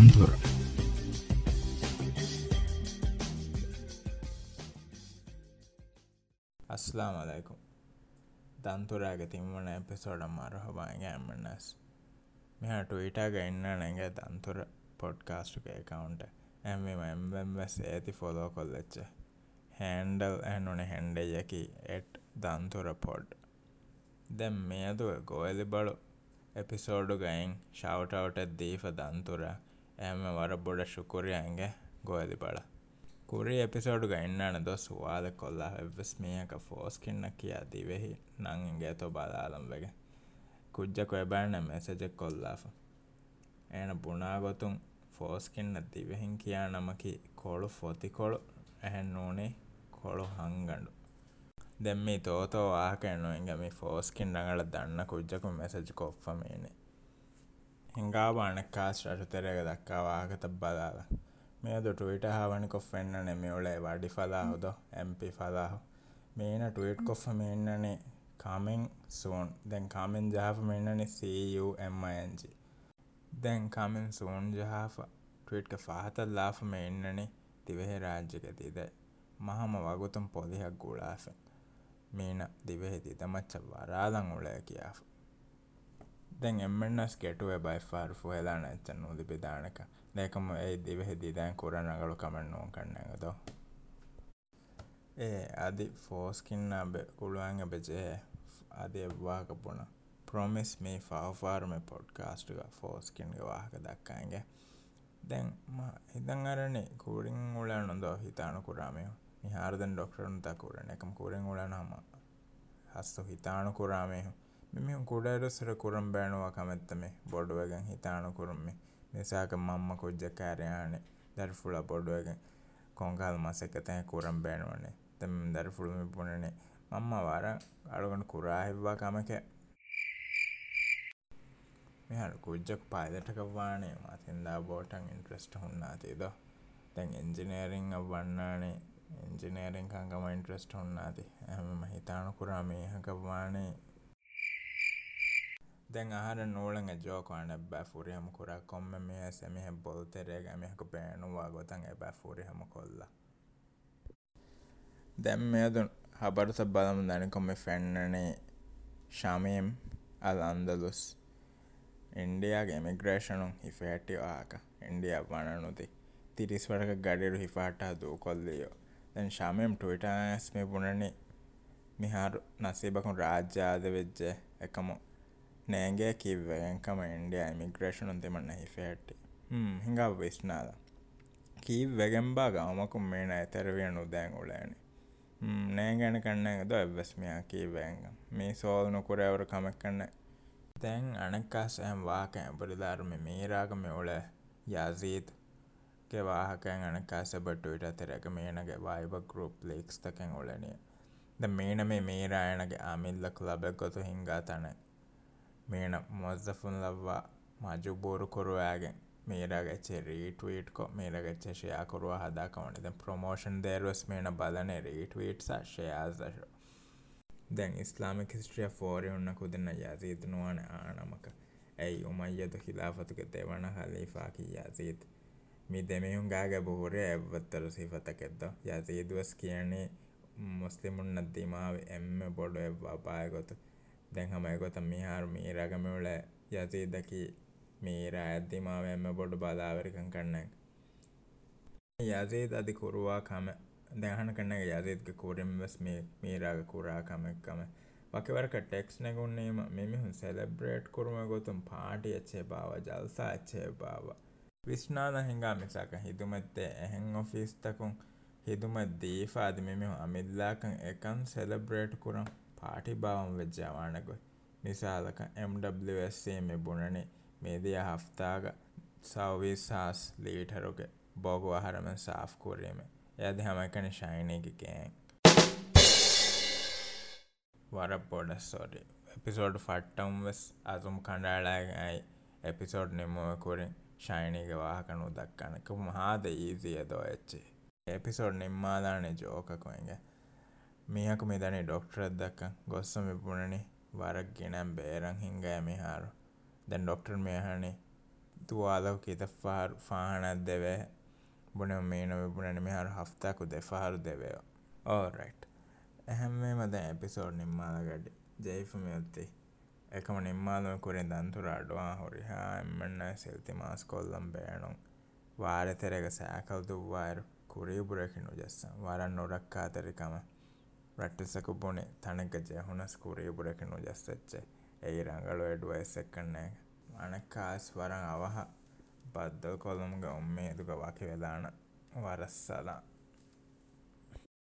Hamburg. Assalamu alaikum. Danturage timuna episode marhaba gamnas. මෙහා Twitter එක ඉන්න නැගේ දන්තොර podcast එකේ account එම් MMS ඇති follow කරලච්ච handle එන්නනේ handle යකි @dantorapod දැන් මේ අද ගෝලි බල episode ගයෙන් shout out at දීප දන්තොර එම් වර බොඩ ශුක්‍රියාංගේ ගෝලි බල කුරි episode ගයෙන් නන දොස් වාල කොල්ලා එවස් මේක force කින්න කියා දිවෙහි නං එගේ තෝ බලාලම් වෙගේ කුජ්ජක වෙබන්න මැසේජ් එක කොල්ලාෆ එන පුණාගතුන් ෆෝස්කින් නැති වෙහින් කියා නමකි කොළු ෆොති කොළු එහෙන් ඕනේ කොළු හංගඬු දැන් මේ තෝතෝ ආකනෝ එංග මේ ෆෝස්කින් නගල දන්න කුජ්ජක මැසේජ් කොෆ්ෆ මේනේ එංගා වණ කාස් රටතරක දක්වා ආගත බලාලා මේ දො ට්විටර් හවණ කොෆ් වෙන්නනේ මේ ඔලේ වඩි ෆලා හොද MP ෆලා මේන ට්වීට් කොෆ් මේන්නනේ coming soon then coming jahafa mennane c u m i n g then coming soon jahafa tweet ka fahata lafa mennane divehe rajya ke dida mahama wagotum polihak gulafa meena divehe dida macha waralan ula kiyafa then mns getaway by far for helana channel dibe danaka lekam ei divehe dida korana galu comment non kanna do adi foreskin na be guluanga beje ade waka bona promise me far me podcast ga foreskin ga waka dakkange den ma idan arane kurin ulana do hitana kurame ni harden doctor nu ta kurane kam kurin ulana ma hasso hitana kurame me kodara sara kuram bænuwa kametta me bodu wagen hitana kurumme me saka mamma kojja karyane darfula bodu wagen kongal masekata kuram bænuwane dem darfula me bonane mamma wara අලුගන කුරා හෙව්වා කමක මෙහර කුජ්ජක් pilot එකක් වානේ මාතෙන් දා බෝටන් ඉන්ට්‍රස්ට් හොන්නා තේද දැන් ඉංජිනේරින් අවන්නානේ ඉංජිනේරින් කංගම ඉන්ට්‍රස්ට් හොන්නා තේ මම හිතාන කුරා මේහක වානේ දැන් ආහාර නෝලංග ජෝක වන බැෆුරියම කුරා කොම්ම මේ සමේ බොල්තරේ ගමෙහක බෑනුවා ගොතන් බැෆුරියම කොල්ලා දැන් මෙයදොන් habar sabbalam danikom me fennane shamim al andalus india ge immigration on ifati aaka india wananuti 30 waraka gaderu hifata do kolliyo then shamim twitter me bunane mihar nasibakon rajya de vejje ekamo nenge kiwen kama india immigration on temanna ifati hinga westnala ki wegamba gamakom me na eterwenu dan ulane නෑ ගැන කන්න දො එවස් මෙයා කීවෑග මේ soul නොකුරෑවර කමක් කන්න තැන් අනකාස් ඇම් වාක ඇඹරිධර්ම මේරාග මෙවුල යාසීත් ගෙවාහකැන් අනකාස බට්ටුවිට අතරැක මේනගේ වයිබ group legs තකැන් ඔලනිය ද මේන මේ මේරායනගේ ආමිල්ලක් ලබැ ගොතු හිංගා තන මේන මොස්දෆුන් ලබ්වා මජුබෝරු කොරුවෑගෙන් මේරගච්චේ රීට්වීට් කො මේරගච්චේ ෂෙයා කරුවා හදා කවුනේ දැන් ප්‍රොමෝෂන් දේරුවස් මේන බලනේ රීට්වීට්ස් ෂෙයාස් දැන් ඉස්ලාමික් හිස්ටරි ෆෝරේ උන්න කුදින යසීද් නුවණ ආනමක ඒ උමයියද ඛිලාෆතුක දෙවන ඛලීෆා කී යසීද් මේ දෙමෙහුන් ගාග බොහෝරේ අවතර සිෆතකෙද්ද යසීද් වස් කියන්නේ මුස්ලිමුන් නදීමාවේ එම්මේ බොඩෝ එපාය ගොත දැන් හැම ගොත මිහාර මේරග මෙවල යසීද් දකි මේරා ඇද්දිමාව එම බොඩු බලාවරිකන් කන්නක් යසීත් අධි කුරුවා කම දැහන කන්නක යසීත්ක කුරෙම් වස් මේ මේරාග කුරා කමෙක්කම වකවරක ටෙක්ස් නැගුන්නේම මෙමිහුන් සෙලබ්‍රේට් කුරුම ගොතුම් පාටි එච්චේ බාව ජල්සා එච්චේ බාව විශ්නාන හිඟා මිසක හිදුමත්තේ එහෙන් ඔෆිස් තකුන් හිදුම දීෆාද මෙමිහු අමිල්ලාකන් එකන් සෙලබ්‍රේට් කුරම් පාටි බාවම් වෙජ්ජාවානකොයි නිසාලක MWSC මේ බොනනේ මේදිය හෆ්තාග සවවිසාස් ලීටරුක බොග වහරම සාෆ් කුරීම එයද හැමකන ශයිනයකි කෑන් වර පොඩ සොඩ එපිසෝඩ් ෆට්ටම්වස් අතුම් කණ්ඩාලාගයි එපිසෝඩ් නිම්මෝකුරින් ශයිනයක වාහකනු දක්කනක මහාද ඊසිය දෝ එච්චේ එපිසෝඩ් නිම්මාදානේ ජෝකකොයිග මේහකු මෙදනේ ඩොක්ටරත් දක්ක ගොස්සම පුුණනි වරක් ගෙනම් බේරං හිංගෑ මිහාරු දැන් ඩොක්ටර් මෙහනේ tuwala kita far fahana deve bune meena bune me har hafta ko de fahar deve. All right, ehme mada episode nimala gade jayf me otte ekama nimala kore danturado hori ha emna selti mas kollam beano ware terega sakal du wire kore burakino jassa wara norakka terikama practice bone tanaka jehunas kore burakino jassache ei rangalo advice ekkanne Anakas Varang Avaha, but the column go made to go back with Anna Varasala.